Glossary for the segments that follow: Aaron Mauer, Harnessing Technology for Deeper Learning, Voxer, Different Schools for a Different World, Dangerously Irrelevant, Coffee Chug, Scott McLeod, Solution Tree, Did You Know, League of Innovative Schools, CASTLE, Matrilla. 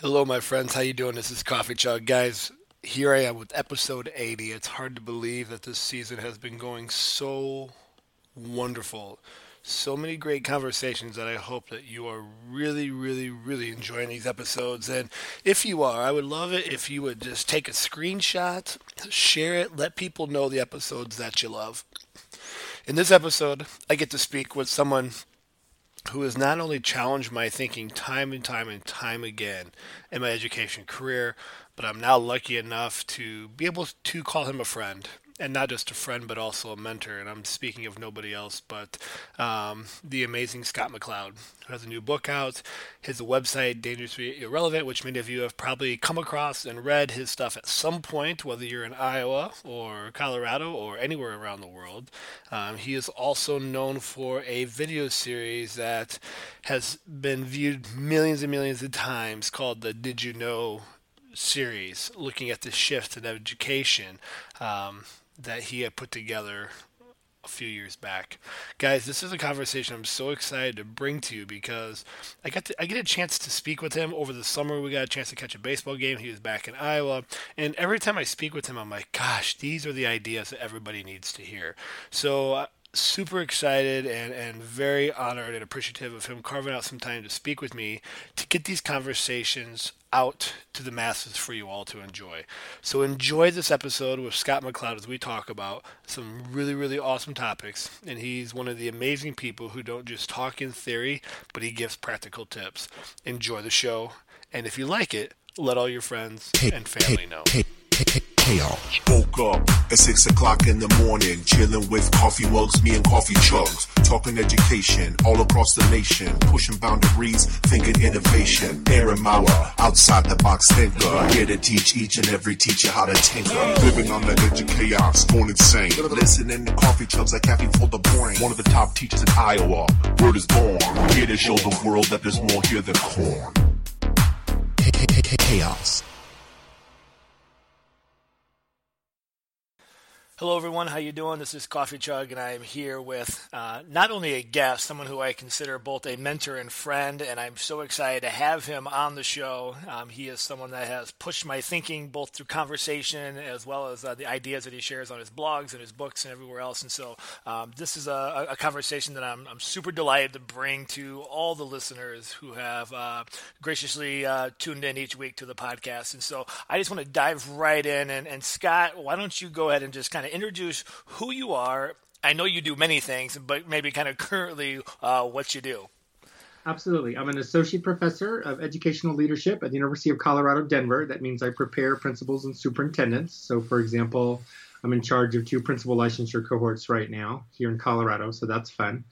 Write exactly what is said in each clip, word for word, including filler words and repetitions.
Hello, my friends. How you doing? This is Coffee Chug. Guys, here I am with episode eighty. It's hard to believe that this season has been going so wonderful. So many great conversations that I hope that you are really, really, really enjoying these episodes. And if you are, I would love it if you would just take a screenshot, share it, let people know the episodes that you love. In this episode, I get to speak with someone who has not only challenged my thinking time and time and time again in my education career, but I'm now lucky enough to be able to call him a friend. And not just a friend, but also a mentor. And I'm speaking of nobody else but um, the amazing Scott McLeod, who has a new book out. His website, Dangerously Irrelevant, which many of you have probably come across and read his stuff at some point, whether you're in Iowa or Colorado or anywhere around the world. Um, he is also known for a video series that has been viewed millions and millions of times called the Did You Know series, looking at the shift in education. Um, that he had put together a few years back. Guys, this is a conversation I'm so excited to bring to you because I got to, I get a chance to speak with him over the summer. We got a chance to catch a baseball game. He was back in Iowa. And every time I speak with him, I'm like, gosh, these are the ideas that everybody needs to hear. So uh, super excited and, and very honored and appreciative of him carving out some time to speak with me to get these conversations out to the masses for you all to enjoy. So enjoy this episode with Scott McLeod as we talk about some really, really awesome topics. And he's one of the amazing people who don't just talk in theory, but he gives practical tips. Enjoy the show. And if you like it, let all your friends and family know. Woke up at six o'clock in the morning, chilling with coffee mugs, me and Coffee Chugs, talking education all across the nation, pushing boundaries, thinking innovation. Aaron Mauer, outside the box thinker, here to teach each and every teacher how to tinker. Living on the edge of chaos, going insane. Listening to Coffee Chugs like caffeine for the brain. One of the top teachers in Iowa, word is born. Here to show the world that there's more here than corn. Chaos. Hello, everyone. How you doing? This is Coffee Chug, and I am here with uh, not only a guest, someone who I consider both a mentor and friend, and I'm so excited to have him on the show. Um, he is someone that has pushed my thinking both through conversation as well as uh, the ideas that he shares on his blogs and his books and everywhere else. And so um, this is a, a conversation that I'm, I'm super delighted to bring to all the listeners who have uh, graciously uh, tuned in each week to the podcast. And so I just want to dive right in. And, and Scott, why don't you go ahead and just kind of introduce who you are. I know you do many things, but maybe kind of currently uh, what you do. Absolutely. I'm an associate professor of educational leadership at the University of Colorado, Denver. That means I prepare principals and superintendents. So, for example, I'm in charge of two principal licensure cohorts right now here in Colorado, so that's fun.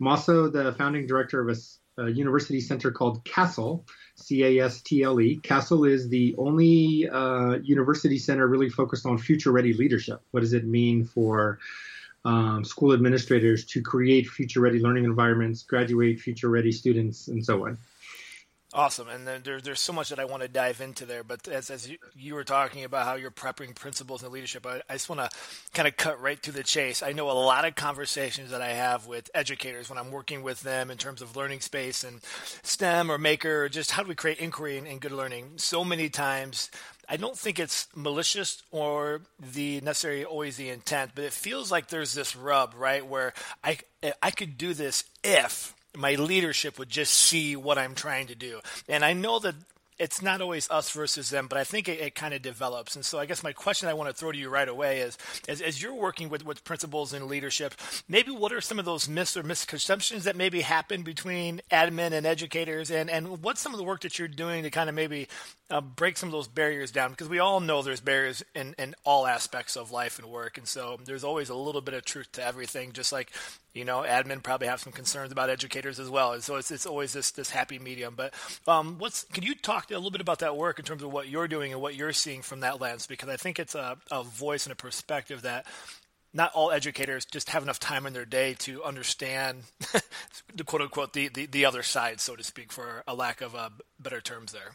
I'm also the founding director of a, a university center called CASTLE, C A S T L E. CASTLE is the only uh, university center really focused on future-ready leadership. What does it mean for um, school administrators to create future-ready learning environments, graduate future-ready students, and so on? Awesome. And then there, there's so much that I want to dive into there. But as, as you, you were talking about how you're prepping principals and leadership, I, I just want to kind of cut right to the chase. I know a lot of conversations that I have with educators when I'm working with them in terms of learning space and STEM or maker, or just how do we create inquiry and, and good learning. So many times, I don't think it's malicious or the necessarily always the intent, but it feels like there's this rub, right, where I I could do this if my leadership would just see what I'm trying to do. And I know that it's not always us versus them, but I think it, it kind of develops. And so I guess my question I want to throw to you right away is, as, as you're working with, with principals and leadership, maybe what are some of those myths or misconceptions that maybe happen between admin and educators? And, and what's some of the work that you're doing to kind of maybe uh, break some of those barriers down? Because we all know there's barriers in, in all aspects of life and work. And so there's always a little bit of truth to everything, just like, you know, admin probably have some concerns about educators as well. And so it's, it's always this, this happy medium. But um, what's can you talk a little bit about that work in terms of what you're doing and what you're seeing from that lens? Because I think it's a, a voice and a perspective that not all educators just have enough time in their day to understand the quote unquote, the, the, the other side, so to speak, for a lack of uh, better terms there.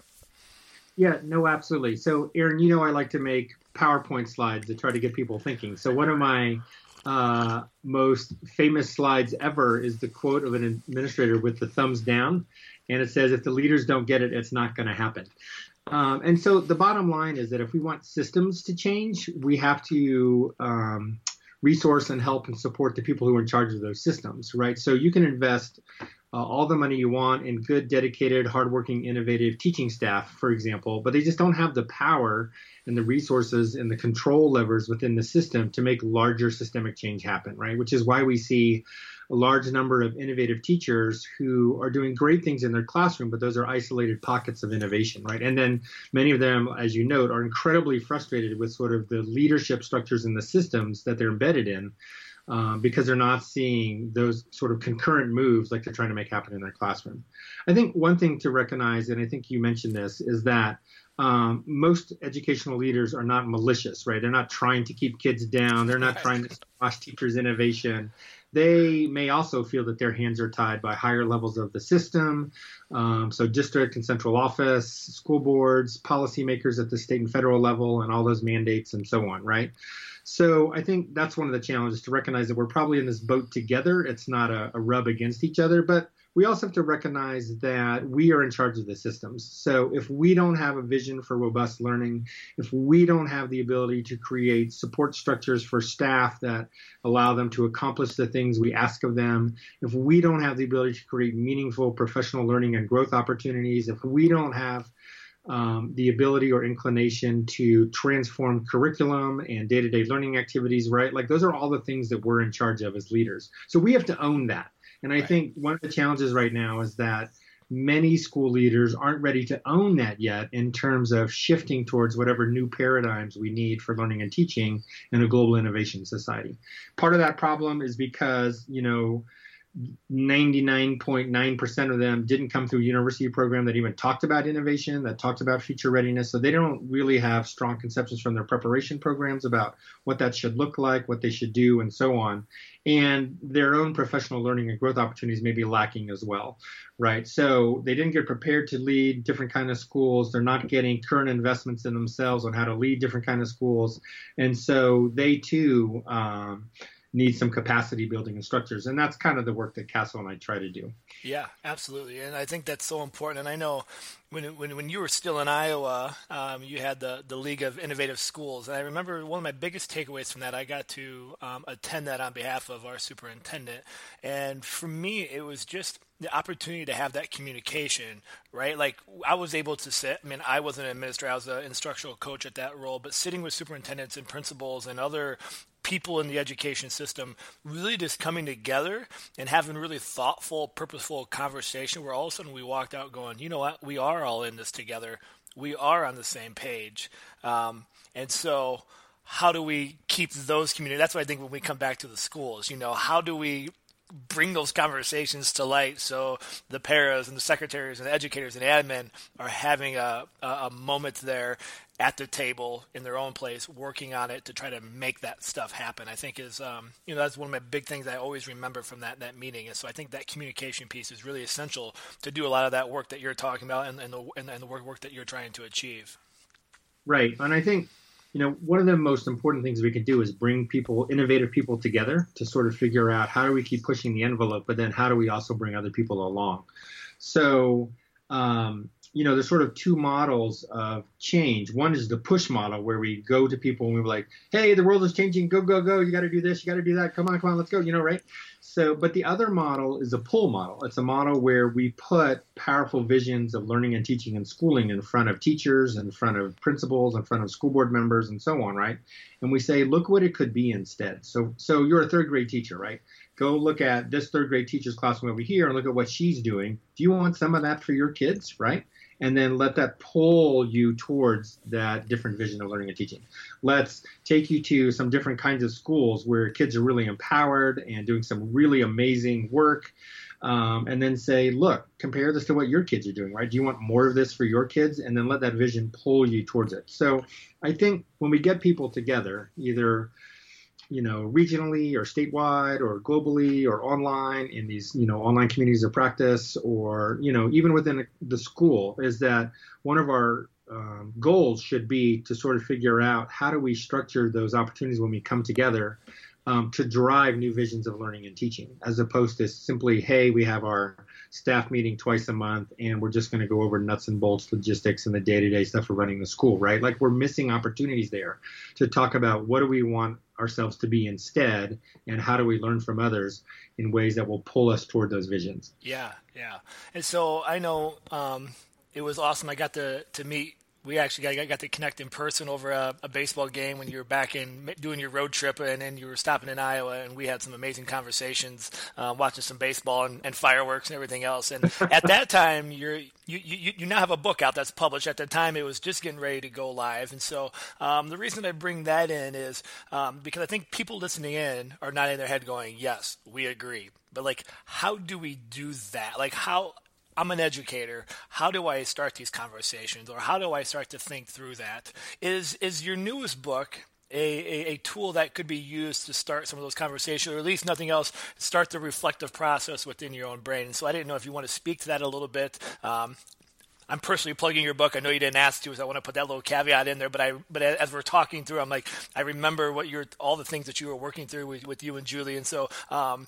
Yeah, no, absolutely. So Aaron, you know, I like to make PowerPoint slides to try to get people thinking. So one of my Uh, most famous slides ever is the quote of an administrator with the thumbs down. And it says if the leaders don't get it, it's not going to happen. Um, and so the bottom line is that if we want systems to change, we have to um, resource and help and support the people who are in charge of those systems, right? So you can invest uh, all the money you want in good, dedicated, hardworking, innovative teaching staff, for example, but they just don't have the power and the resources and the control levers within the system to make larger systemic change happen, right? Which is why we see a large number of innovative teachers who are doing great things in their classroom, but those are isolated pockets of innovation, right? And then many of them, as you note, are incredibly frustrated with sort of the leadership structures and the systems that they're embedded in uh, because they're not seeing those sort of concurrent moves like they're trying to make happen in their classroom. I think one thing to recognize, and I think you mentioned this, is that Um, most educational leaders are not malicious, right? They're not trying to keep kids down. They're not trying to squash teachers' innovation. They may also feel that their hands are tied by higher levels of the system. Um, so district and central office, school boards, policymakers at the state and federal level, and all those mandates and so on, right? So I think that's one of the challenges, to recognize that we're probably in this boat together. It's not a, a rub against each other, but we also have to recognize that we are in charge of the systems. So if we don't have a vision for robust learning, if we don't have the ability to create support structures for staff that allow them to accomplish the things we ask of them, if we don't have the ability to create meaningful professional learning and growth opportunities, if we don't have um, the ability or inclination to transform curriculum and day-to-day learning activities, right? Like those are all the things that we're in charge of as leaders. So we have to own that. And I right. think one of the challenges right now is that many school leaders aren't ready to own that yet in terms of shifting towards whatever new paradigms we need for learning and teaching in a global innovation society. Part of that problem is because, you know, ninety-nine point nine percent of them didn't come through a university program that even talked about innovation, that talked about future readiness. So they don't really have strong conceptions from their preparation programs about what that should look like, what they should do, and so on. And their own professional learning and growth opportunities may be lacking as well, right? So they didn't get prepared to lead different kind of schools. They're not getting current investments in themselves on how to lead different kind of schools. And so they too, um, need some capacity building and structures. And that's kind of the work that CASTLE and I try to do. Yeah, absolutely. And I think that's so important. And I know when when, when you were still in Iowa, um, you had the, the League of Innovative Schools. And I remember one of my biggest takeaways from that, I got to um, attend that on behalf of our superintendent. And for me, it was just the opportunity to have that communication, right? Like I was able to sit, I mean, I wasn't an administrator, I was an instructional coach at that role, but sitting with superintendents and principals and other people in the education system, really just coming together and having really thoughtful, purposeful conversation where all of a sudden we walked out going, you know what, we are all in this together. We are on the same page. Um, and so how do we keep those community? That's what I think when we come back to the schools, you know, how do we bring those conversations to light so the paras and the secretaries and the educators and admin are having a, a moment there at the table in their own place, working on it to try to make that stuff happen, I think is, um, you know, that's one of my big things I always remember from that, that meeting. And so I think that communication piece is really essential to do a lot of that work that you're talking about and, and the, and the work, work that you're trying to achieve. Right. And I think, you know, one of the most important things we can do is bring people, innovative people together to sort of figure out how do we keep pushing the envelope, but then how do we also bring other people along? So, um, you know, there's sort of two models of change. One is the push model where we go to people and we're like, hey, the world is changing. Go, go, go. You got to do this. You got to do that. Come on, come on. Let's go. You know, right? So, but the other model is a pull model. It's a model where we put powerful visions of learning and teaching and schooling in front of teachers, in front of principals, in front of school board members, and so on, right? And we say, look what it could be instead. So, so you're a third grade teacher, right? Go look at this third grade teacher's classroom over here and look at what she's doing. Do you want some of that for your kids, right? And then let that pull you towards that different vision of learning and teaching. Let's take you to some different kinds of schools where kids are really empowered and doing some really amazing work. Um, and then say, look, compare this to what your kids are doing, right? Do you want more of this for your kids? And then let that vision pull you towards it. So I think when we get people together, either you know, regionally or statewide or globally or online in these, you know, online communities of practice or, you know, even within the school, is that one of our um, goals should be to sort of figure out how do we structure those opportunities when we come together um, to drive new visions of learning and teaching, as opposed to simply, hey, we have our staff meeting twice a month and we're just going to go over nuts and bolts logistics and the day-to-day stuff for running the school, right? Like, we're missing opportunities there to talk about what do we want ourselves to be instead, and how do we learn from others in ways that will pull us toward those visions. Yeah, yeah. And so I know um, it was awesome. I got to, to meet. We actually got, got to connect in person over a, a baseball game when you were back in doing your road trip, and then you were stopping in Iowa, and we had some amazing conversations, uh, watching some baseball and, and fireworks and everything else. And at that time, you're, you you you now have a book out that's published. At the time, it was just getting ready to go live. And so um, the reason I bring that in is um, because I think people listening in are not in their head going, yes, we agree. But, like, how do we do that? Like, how... I'm an educator. How do I start these conversations, or how do I start to think through that? Is is your newest book a, a, a tool that could be used to start some of those conversations, or at least nothing else, start the reflective process within your own brain? And so I didn't know if you want to speak to that a little bit. Um, I'm personally plugging your book. I know you didn't ask to, so I want to put that little caveat in there. But I, but as we're talking through, I'm like, I remember what you're, all the things that you were working through with, with you and Julie, and so. Um,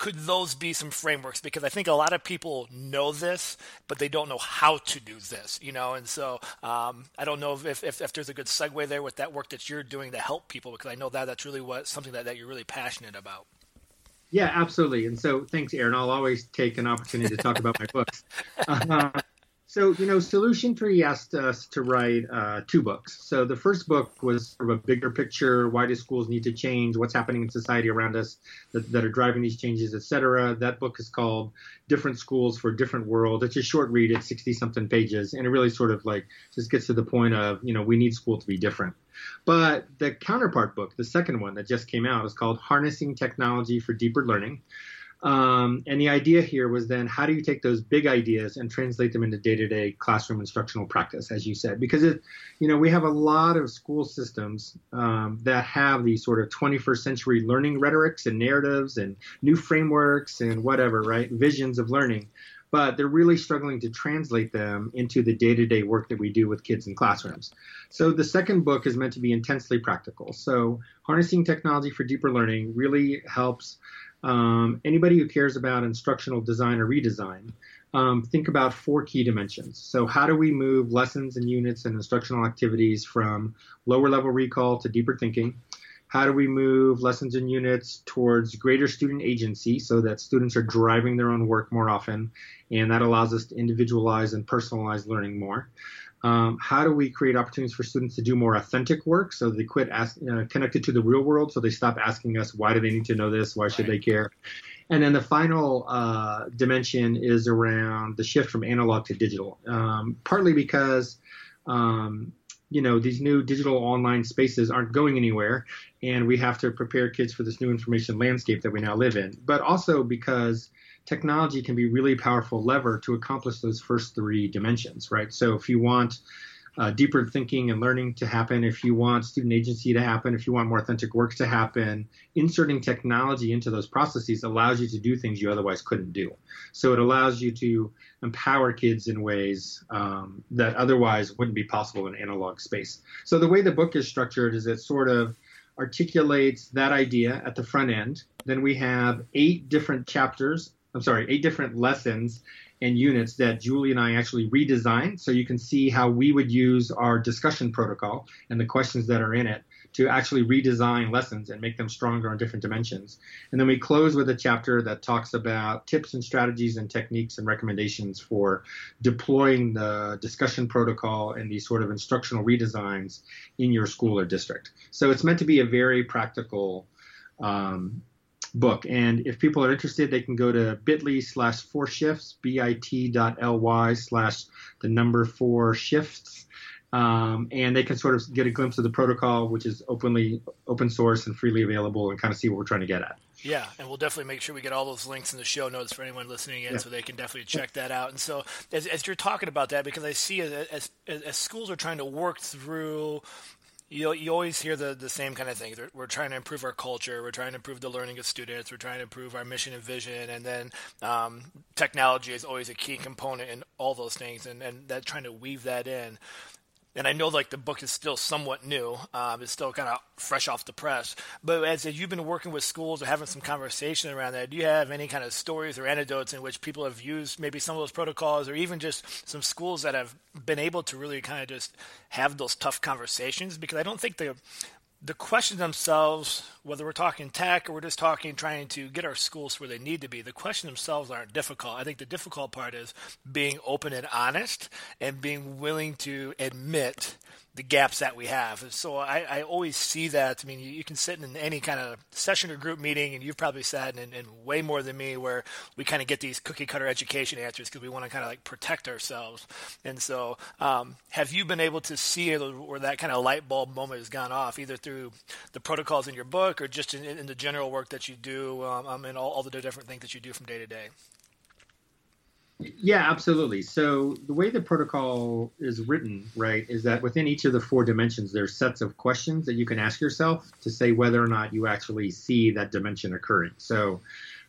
Could those be some frameworks? Because I think a lot of people know this, but they don't know how to do this, you know? And so um, I don't know if, if, if there's a good segue there with that work that you're doing to help people, because I know that that's really what something that, that you're really passionate about. Yeah, absolutely. And so thanks, Aaron. I'll always take an opportunity to talk about my books. Uh, so, you know, Solution Tree asked us to write uh, two books. So the first book was sort of a bigger picture. Why do schools need to change? What's happening in society around us that, that are driving these changes, et cetera? That book is called Different Schools for a Different World. It's a short read. It's sixty-something pages. And it really sort of like just gets to the point of, you know, we need school to be different. But the counterpart book, the second one that just came out, is called Harnessing Technology for Deeper Learning. Um, and the idea here was then, how do you take those big ideas and translate them into day-to-day classroom instructional practice, as you said? Because, it, you know, we have a lot of school systems um, that have these sort of twenty-first century learning rhetorics and narratives and new frameworks and whatever, right, visions of learning. But they're really struggling to translate them into the day-to-day work that we do with kids in classrooms. So the second book is meant to be intensely practical. So Harnessing Technology for Deeper Learning really helps um, anybody who cares about instructional design or redesign um, think about four key dimensions. So how do we move lessons and units and instructional activities from lower-level recall to deeper thinking? How do we move lessons and units towards greater student agency so that students are driving their own work more often, and that allows us to individualize and personalize learning more? Um, how do we create opportunities for students to do more authentic work so they quit ask, uh, connected to the real world, so they stop asking us, why do they need to know this? Why should they care? And then the final uh, dimension is around the shift from analog to digital, um, partly because um, you know, these new digital online spaces aren't going anywhere, and we have to prepare kids for this new information landscape that we now live in, but also because technology can be really powerful lever to accomplish those first three dimensions, right? So if you want uh, deeper thinking and learning to happen, if you want student agency to happen, if you want more authentic work to happen, inserting technology into those processes allows you to do things you otherwise couldn't do. So it allows you to empower kids in ways um, that otherwise wouldn't be possible in analog space. So the way the book is structured is it sort of articulates that idea at the front end. Then we have eight different chapters I'm sorry, eight different lessons and units that Julie and I actually redesigned, so you can see how we would use our discussion protocol and the questions that are in it to actually redesign lessons and make them stronger on different dimensions. And then we close with a chapter that talks about tips and strategies and techniques and recommendations for deploying the discussion protocol and these sort of instructional redesigns in your school or district. So it's meant to be a very practical um book. And if people are interested, they can go to bit.ly slash four shifts, bit.ly slash the number four shifts. Um, and they can sort of get a glimpse of the protocol, which is openly open source and freely available, and kind of see what we're trying to get at. Yeah, and we'll definitely make sure we get all those links in the show notes for anyone listening in, yeah. So they can definitely check that out. And so as, as you're talking about that, because I see as, as, as schools are trying to work through You you always hear the, the same kind of thing. We're trying to improve our culture. We're trying to improve the learning of students. We're trying to improve our mission and vision. And then um, technology is always a key component in all those things. And, and that trying to weave that in. and I know like the book is still somewhat new. Um, it's still kind of fresh off the press. But as you've been working with schools or having some conversation around that, do you have any kind of stories or anecdotes in which people have used maybe some of those protocols, or even just some schools that have been able to really kind of just have those tough conversations? Because I don't think the the questions themselves, whether we're talking tech or we're just talking trying to get our schools where they need to be, the questions themselves aren't difficult. I think the difficult part is being open and honest and being willing to admit the gaps that we have. And so I, I always see that. I mean, you, you can sit in any kind of session or group meeting, and you've probably sat in, in way more than me, where we kind of get these cookie cutter education answers because we want to kind of like protect ourselves. And so um, have you been able to see where that kind of light bulb moment has gone off, either through the protocols in your book or just in, in the general work that you do um, and all, all the different things that you do from day to day? Yeah, absolutely. So the way the protocol is written, right, is that within each of the four dimensions, there's sets of questions that you can ask yourself to say whether or not you actually see that dimension occurring. So,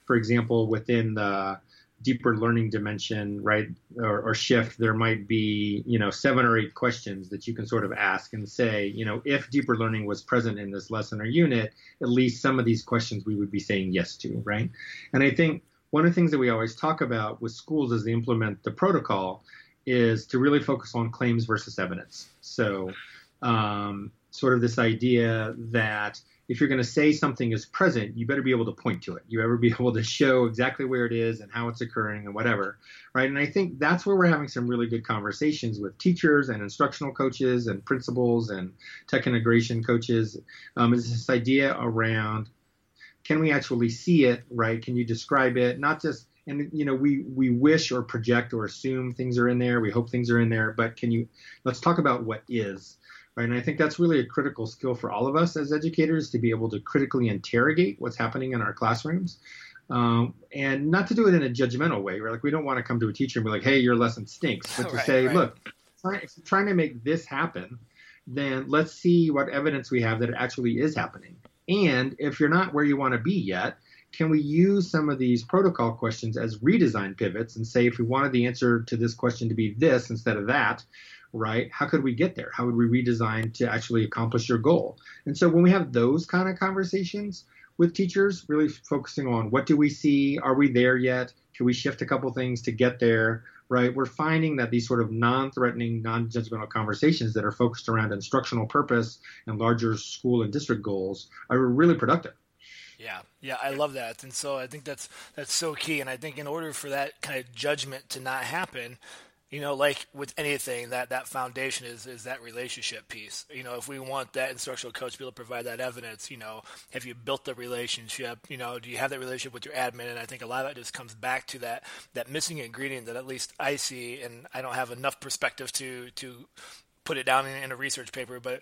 for example, within the deeper learning dimension, right, or, or shift, there might be, you know, seven or eight questions that you can sort of ask and say, you know, if deeper learning was present in this lesson or unit, at least some of these questions we would be saying yes to, right? And I think one of the things that we always talk about with schools as they implement the protocol is to really focus on claims versus evidence. So um, sort of this idea that if you're going to say something is present, you better be able to point to it. You better be able to show exactly where it is and how it's occurring and whatever, right? And I think that's where we're having some really good conversations with teachers and instructional coaches and principals and tech integration coaches um, is this idea around, can we actually see it, right? Can you describe it? Not just, and you know, we we wish or project or assume things are in there. We hope things are in there, but can you, let's talk about what is, right? And I think that's really a critical skill for all of us as educators, to be able to critically interrogate what's happening in our classrooms. Um, and not to do it in a judgmental way, right? Like, we don't want to come to a teacher and be like, hey, your lesson stinks. But to right, say, right. look, if you're trying to make this happen, then let's see what evidence we have that it actually is happening. And if you're not where you want to be yet, can we use some of these protocol questions as redesign pivots and say, if we wanted the answer to this question to be this instead of that, right, how could we get there? How would we redesign to actually accomplish your goal? And so when we have those kind of conversations with teachers, really focusing on what do we see? Are we there yet? Can we shift a couple things to get there? Right, we're finding that these sort of non-threatening, non-judgmental conversations that are focused around instructional purpose and larger school and district goals are really productive. Yeah, yeah, I love that. And so I think that's that's so key. And I think in order for that kind of judgment to not happen, you know, like with anything, that, that foundation is, is that relationship piece. You know, if we want that instructional coach to be able to provide that evidence, you know, have you built the relationship? You know, do you have that relationship with your admin? And I think a lot of it just comes back to that, that missing ingredient that at least I see, and I don't have enough perspective to, to put it down in, in a research paper, but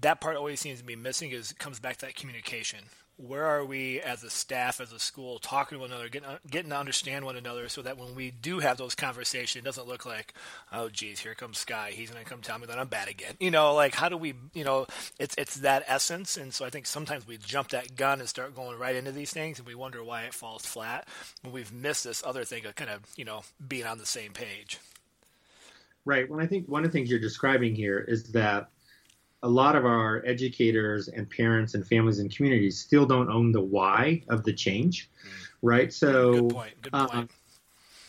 that part always seems to be missing, is it comes back to that communication. Where are we as a staff, as a school, talking to one another, getting, getting to understand one another, so that when we do have those conversations, it doesn't look like, oh, geez, here comes Sky. He's going to come tell me that I'm bad again. You know, like, how do we, you know, it's it's that essence. And so I think sometimes we jump that gun and start going right into these things, and we wonder why it falls flat when we've missed this other thing of kind of, you know, being on the same page. Right. Well, I think one of the things you're describing here is that a lot of our educators and parents and families and communities still don't own the why of the change, right? So, good point. Good point. Um,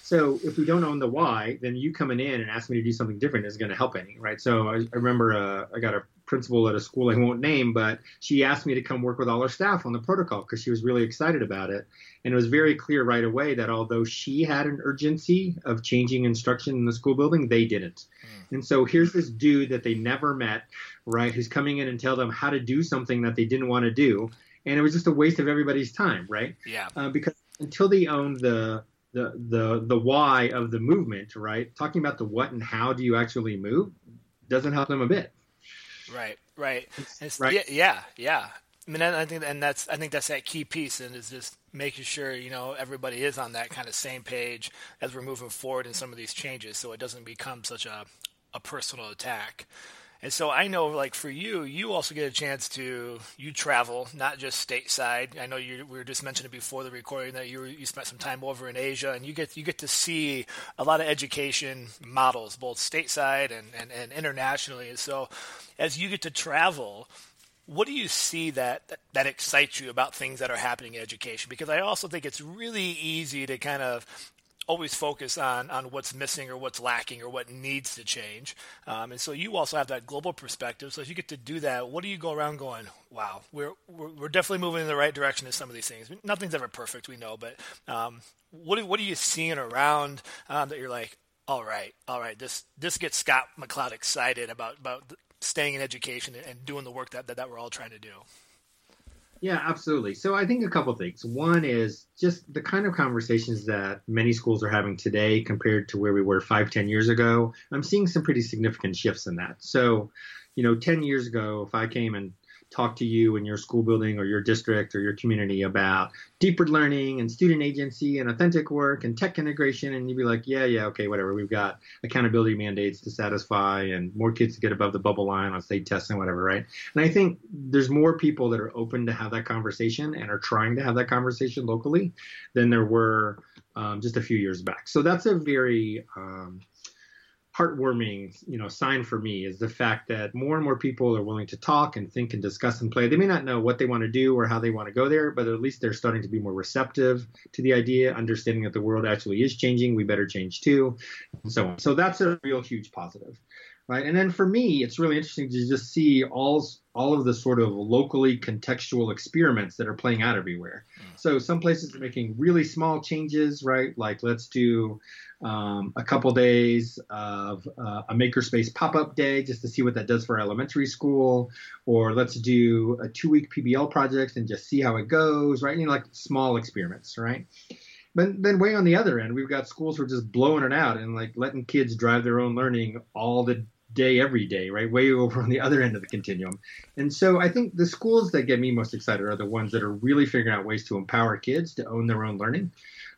so if we don't own the why, then you coming in and asking me to do something different isn't going to help any, right? So I, I remember uh, I got a principal at a school I won't name, but she asked me to come work with all her staff on the protocol because she was really excited about it. And it was very clear right away that although she had an urgency of changing instruction in the school building, they didn't. Mm. And so here's this dude that they never met, right, who's coming in and tell them how to do something that they didn't want to do. And it was just a waste of everybody's time, right? Yeah. Uh, because until they owned the the the the why of the movement, right, talking about the what and how do you actually move doesn't help them a bit. Right, right. It's, right. Yeah, yeah, yeah. I mean, I think, and that's, I think that's that key piece, and is just making sure, you know, everybody is on that kind of same page as we're moving forward in some of these changes, so it doesn't become such a, a personal attack. And so I know, like for you, you also get a chance to, you travel, not just stateside. I know you we were just mentioning before the recording that you were, you spent some time over in Asia, and you get you get to see a lot of education models, both stateside and, and, and internationally. And so as you get to travel, what do you see that, that that excites you about things that are happening in education? Because I also think it's really easy to kind of always focus on on what's missing or what's lacking or what needs to change. Um, and so you also have that global perspective. So if you get to do that, what do you go around going, wow, we're we're, we're definitely moving in the right direction in some of these things. Nothing's ever perfect, we know, but um, what, what are you seeing around um, that you're like, all right, all right, this this gets Scott McLeod excited about about the, staying in education and doing the work that, that, that we're all trying to do? Yeah, absolutely. So I think a couple things. One is just the kind of conversations that many schools are having today compared to where we were five, ten years ago. I'm seeing some pretty significant shifts in that. So, you know, ten years ago, if I came and talked to you in your school building or your district or your community about deeper learning and student agency and authentic work and tech integration, and you'd be like, yeah, yeah, okay, whatever. We've got accountability mandates to satisfy and more kids to get above the bubble line on state tests and whatever, right? And I think there's more people that are open to have that conversation and are trying to have that conversation locally than there were um, just a few years back. So that's a very um, heartwarming, you know, sign for me is the fact that more and more people are willing to talk and think and discuss and play. They may not know what they want to do or how they want to go there, but at least they're starting to be more receptive to the idea, understanding that the world actually is changing. We better change too, and so on. So that's a real huge positive, right? And then for me, it's really interesting to just see all all of the sort of locally contextual experiments that are playing out everywhere. So some places are making really small changes, right? Like let's do um, a couple days of uh, a makerspace pop-up day just to see what that does for elementary school, or let's do a two-week P B L project and just see how it goes, right? You know, like small experiments, right? But then way on the other end, we've got schools who are just blowing it out and like letting kids drive their own learning all the day, every day, right? Way over on the other end of the continuum. And so I think the schools that get me most excited are the ones that are really figuring out ways to empower kids to own their own learning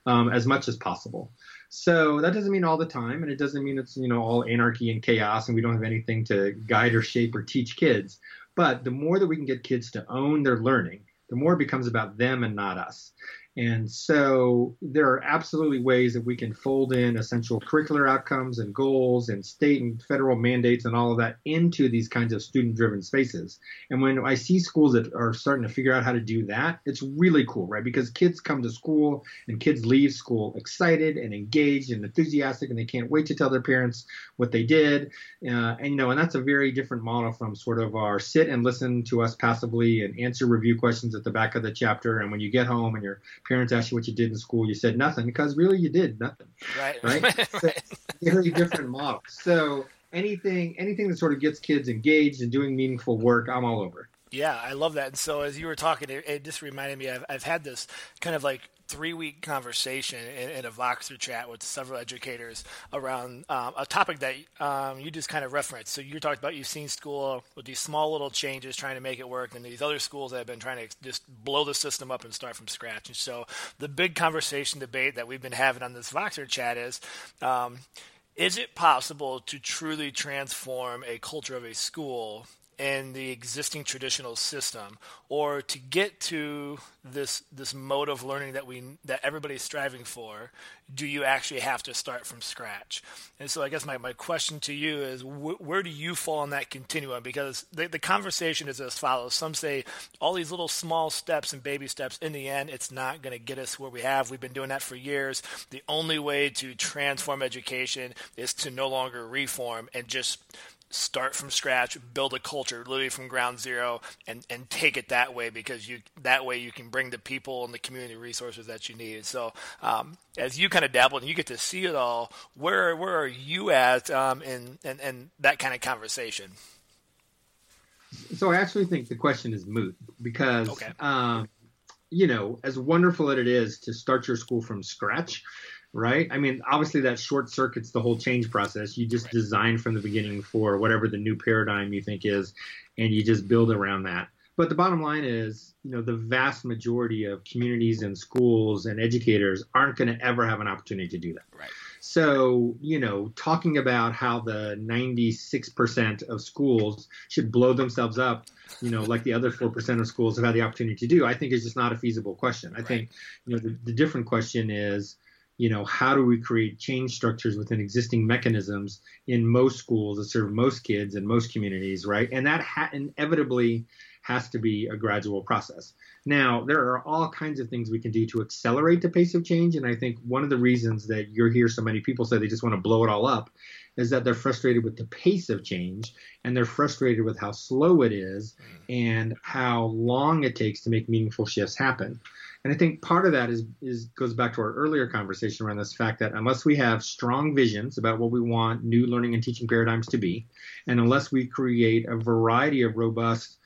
um, as much as possible. So that doesn't mean all the time, and it doesn't mean it's, you know, all anarchy and chaos and we don't have anything to guide or shape or teach kids. But the more that we can get kids to own their learning, the more it becomes about them and not us. And so there are absolutely ways that we can fold in essential curricular outcomes and goals and state and federal mandates and all of that into these kinds of student-driven spaces. And when I see schools that are starting to figure out how to do that, it's really cool, right? Because kids come to school and kids leave school excited and engaged and enthusiastic, and they can't wait to tell their parents what they did. Uh, and, you know, and that's a very different model from sort of our sit and listen to us passively and answer review questions at the back of the chapter. And when you get home and you're parents asked you what you did in school, you said nothing, because really you did nothing, right? Right. right. So very different models. So anything, anything that sort of gets kids engaged and doing meaningful work, I'm all over. Yeah, I love that. And so as you were talking, it, it just reminded me, I've, I've had this kind of like three-week conversation in, in a Voxer chat with several educators around um, a topic that um, you just kind of referenced. So you talked about you've seen school with these small little changes trying to make it work, and these other schools that have been trying to just blow the system up and start from scratch. And so the big conversation debate that we've been having on this Voxer chat is um, is it possible to truly transform a culture of a school in the existing traditional system, or to get to this this mode of learning that we that everybody's striving for, do you actually have to start from scratch? And so I guess my, my question to you is, wh- where do you fall on that continuum? Because the, the conversation is as follows. Some say all these little small steps and baby steps, in the end, it's not going to get us where we have. We've been doing that for years. The only way to transform education is to no longer reform and just start from scratch, build a culture literally from ground zero, and, and take it that way, because you that way you can bring the people and the community resources that you need. So um, as you kind of dabble and you get to see it all, where where are you at um, in, in, in that kind of conversation? So I actually think the question is moot, because, okay. um, you know, as wonderful as it is to start your school from scratch, right? I mean, obviously that short circuits the whole change process. You just design from the beginning for whatever the new paradigm you think is, and you just build around that. But the bottom line is, you know, the vast majority of communities and schools and educators aren't going to ever have an opportunity to do that. Right. So, you know, talking about how the ninety-six percent of schools should blow themselves up, you know, like the other four percent of schools have had the opportunity to do, I think is just not a feasible question. I right. think, you know, the, the different question is, you know, how do we create change structures within existing mechanisms in most schools that serve most kids in most communities, right? And that ha- inevitably has to be a gradual process. Now, there are all kinds of things we can do to accelerate the pace of change. And I think one of the reasons that you're here, so many people say they just want to blow it all up, is that they're frustrated with the pace of change, and they're frustrated with how slow it is and how long it takes to make meaningful shifts happen. And I think part of that is, is goes back to our earlier conversation around this fact that unless we have strong visions about what we want new learning and teaching paradigms to be, and unless we create a variety of robust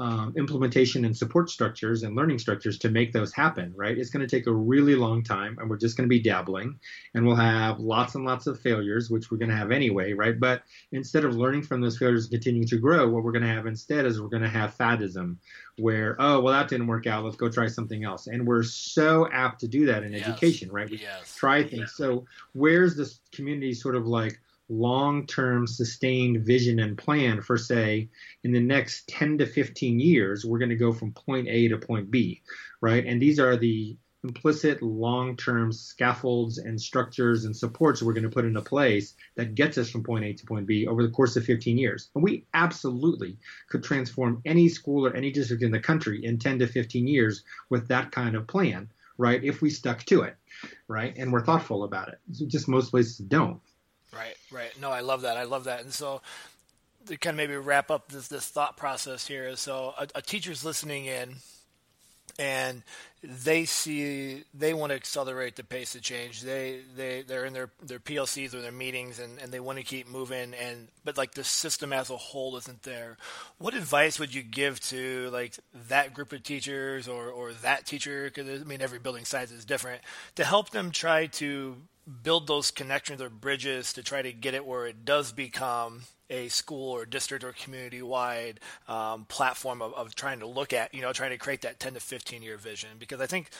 um, implementation and support structures and learning structures to make those happen, right, it's going to take a really long time, and we're just going to be dabbling, and we'll have lots and lots of failures, which we're going to have anyway, right? But instead of learning from those failures and continuing to grow, what we're going to have instead is we're going to have fadism, where, oh, well, that didn't work out, let's go try something else. And we're so apt to do that in yes. education, right? We yes. try things. Yes. So where's this community sort of like long-term sustained vision and plan for, say, in the next ten to fifteen years, we're going to go from point A to point B, right? And these are the implicit long-term scaffolds and structures and supports we're going to put into place that gets us from point A to point B over the course of fifteen years. And we absolutely could transform any school or any district in the country in ten to fifteen years with that kind of plan, right? If we stuck to it, right? And we're thoughtful about it. So just most places don't. Right, right. No, I love that. I love that. And so to kind of maybe wrap up this, this thought process here is, so a, a teacher's listening in, and they see they want to accelerate the pace of change. They they they're in their, their P L Cs or their meetings, and, and they want to keep moving. And but like the system as a whole isn't there. What advice would you give to like that group of teachers or or that teacher? Because I mean, every building size is different. To help them try to build those connections or bridges to try to get it where it does become a school or district or community-wide um, platform of, of trying to look at, you know, trying to create that ten to fifteen year vision. Because I think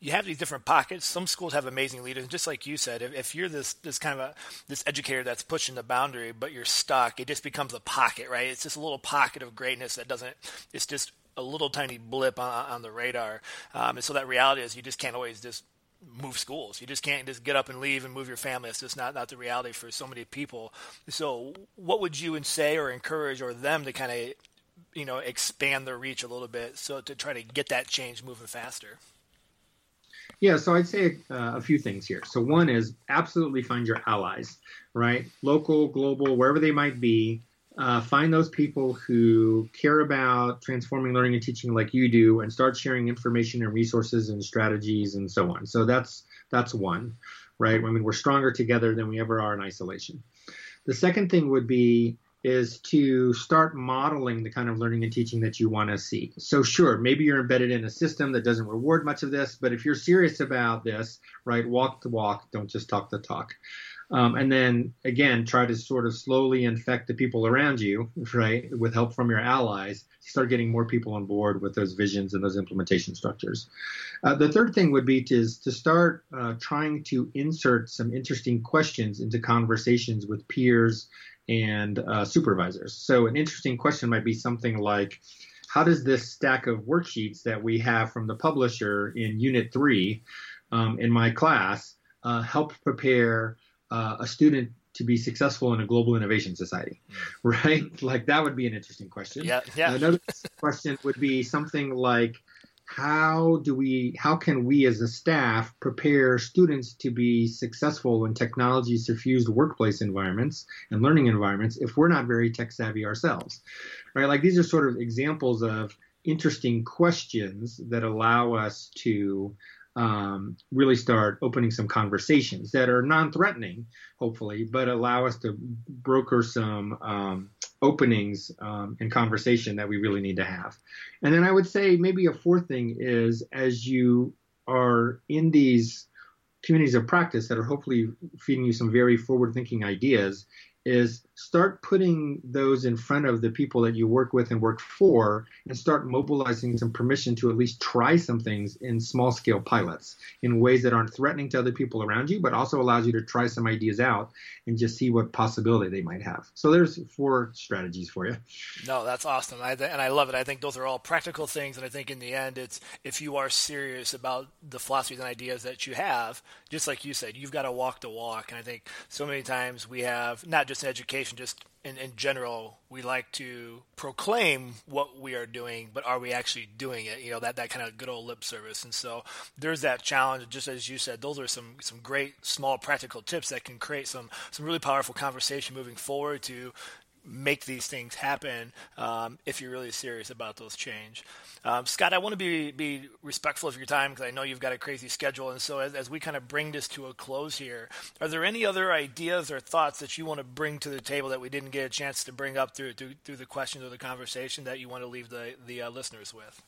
you have these different pockets. Some schools have amazing leaders. And just like you said, if, if you're this, this kind of a, this educator that's pushing the boundary, but you're stuck, it just becomes a pocket, right? It's just a little pocket of greatness that doesn't, it's just a little tiny blip on, on the radar. Um, and so that reality is you just can't always just move schools. You just can't just get up and leave and move your family. It's just not, not the reality for so many people. So what would you say or encourage or them to kind of, you know, expand their reach a little bit so to try to get that change moving faster? Yeah, so I'd say uh, a few things here. So one is absolutely find your allies, right? Local, global, wherever they might be. Uh, find those people who care about transforming learning and teaching like you do, and start sharing information and resources and strategies and so on. So that's that's one, right? I mean, we're stronger together than we ever are in isolation. The second thing would be is to start modeling the kind of learning and teaching that you want to see. So sure, maybe you're embedded in a system that doesn't reward much of this, but if you're serious about this, right, walk the walk, don't just talk the talk. Um, and then, again, try to sort of slowly infect the people around you, right, with help from your allies, to start getting more people on board with those visions and those implementation structures. Uh, the third thing would be to, to start uh, trying to insert some interesting questions into conversations with peers and uh, supervisors. So an interesting question might be something like, how does this stack of worksheets that we have from the publisher in Unit three um, in my class uh, help prepare Uh, a student to be successful in a global innovation society, right? Like that would be an interesting question. Yeah, yeah. Another question would be something like, how do we, how can we as a staff prepare students to be successful in technology-suffused workplace environments and learning environments if we're not very tech-savvy ourselves, right? Like these are sort of examples of interesting questions that allow us to Um, really start opening some conversations that are non-threatening, hopefully, but allow us to broker some um, openings um, and conversation that we really need to have. And then I would say maybe a fourth thing is, as you are in these communities of practice that are hopefully feeding you some very forward-thinking ideas, is start putting those in front of the people that you work with and work for, and start mobilizing some permission to at least try some things in small scale pilots in ways that aren't threatening to other people around you, but also allows you to try some ideas out and just see what possibility they might have. So there's four strategies for you. No, that's awesome. I th- and I love it. I think those are all practical things. And I think in the end, it's, if you are serious about the philosophies and ideas that you have, just like you said, you've got to walk the walk. And I think so many times we have, not just in education, just in, in general, we like to proclaim what we are doing, but are we actually doing it? You know, that, that kind of good old lip service. And so there's that challenge, just as you said. Those are some some great small practical tips that can create some some really powerful conversation moving forward to make these things happen um, if you're really serious about those change. Um, Scott, I want to be be respectful of your time because I know you've got a crazy schedule. And so as, as we kind of bring this to a close here, are there any other ideas or thoughts that you want to bring to the table that we didn't get a chance to bring up through through, through the questions or the conversation that you want to leave the, the uh, listeners with?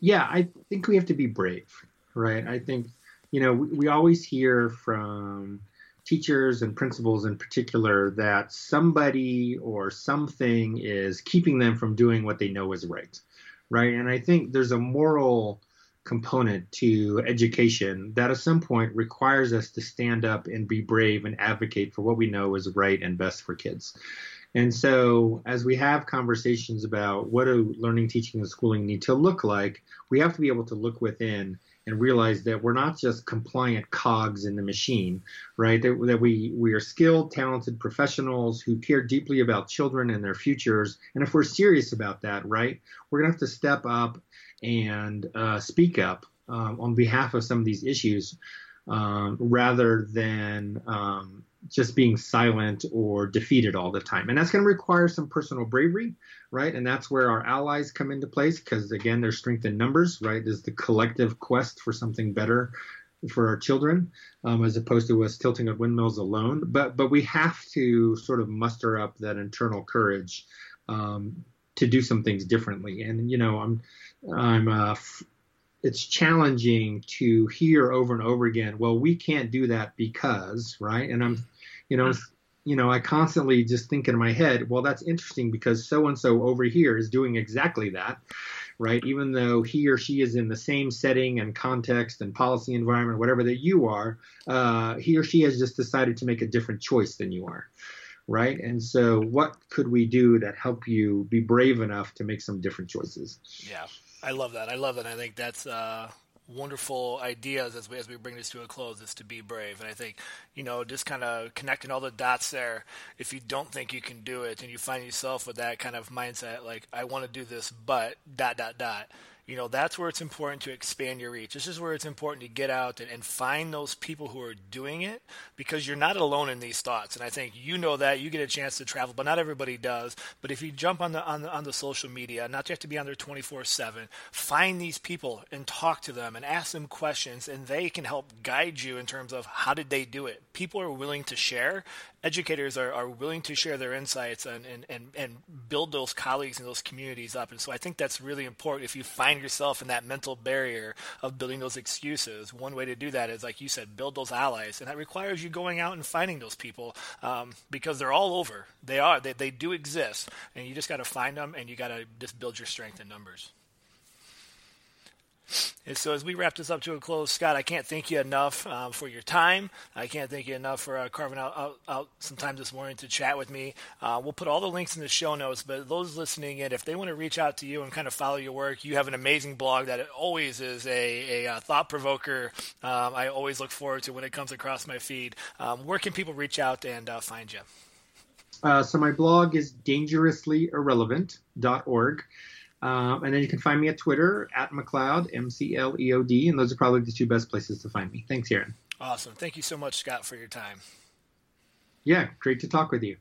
Yeah, I think we have to be brave, right? I think, you know, we, we always hear from teachers and principals in particular that somebody or something is keeping them from doing what they know is right, right? And I think there's a moral component to education that at some point requires us to stand up and be brave and advocate for what we know is right and best for kids. And so as we have conversations about what do learning, teaching, and schooling need to look like, we have to be able to look within and realize that we're not just compliant cogs in the machine, right? That, that we we are skilled, talented professionals who care deeply about children and their futures. And if we're serious about that, right, we're going to have to step up and uh, speak up um, on behalf of some of these issues um, rather than um, just being silent or defeated all the time. And that's going to require some personal bravery, right? And that's where our allies come into place because, again, there's strength in numbers, right? There's the collective quest for something better for our children um, as opposed to us tilting at windmills alone. But but we have to sort of muster up that internal courage um, to do some things differently. And, you know, I'm I'm uh, f- it's challenging to hear over and over again, well, we can't do that because, right? And I'm, you know, You know, I constantly just think in my head, well, that's interesting because so-and-so over here is doing exactly that, right? Even though he or she is in the same setting and context and policy environment, whatever that you are, uh, he or she has just decided to make a different choice than you are, right? And so what could we do that help you be brave enough to make some different choices? Yeah, I love that. I love that. I think that's uh... – wonderful ideas as we as we bring this to a close is to be brave. And I think, you know, just kind of connecting all the dots there, if you don't think you can do it and you find yourself with that kind of mindset, like, I want to do this, but dot, dot, dot. You know, that's where it's important to expand your reach. This is where it's important to get out and, and find those people who are doing it because you're not alone in these thoughts. And I think you know that. You get a chance to travel, but not everybody does. But if you jump on the on the, on the social media, not to have to be on there twenty-four seven, find these people and talk to them and ask them questions, and they can help guide you in terms of how did they do it. People are willing to share. Educators are, are willing to share their insights and, and, and, and build those colleagues and those communities up. And so I think that's really important. If you find yourself in that mental barrier of building those excuses, one way to do that is, like you said, build those allies. And that requires you going out and finding those people um, because they're all over. They are. They, they do exist. And you just got to find them, and you got to just build your strength in numbers. And so as we wrap this up to a close, Scott, I can't thank you enough um, for your time. I can't thank you enough for uh, carving out, out, out some time this morning to chat with me. Uh, we'll put all the links in the show notes, but those listening in, if they want to reach out to you and kind of follow your work, you have an amazing blog that always is a, a, a thought provoker. Um, I always look forward to when it comes across my feed. Um, where can people reach out and uh, find you? Uh, so my blog is dangerously irrelevant dot org. Um, and then you can find me at Twitter, at McLeod, M C L E O D, and those are probably the two best places to find me. Thanks, Aaron. Awesome. Thank you so much, Scott, for your time. Yeah, great to talk with you.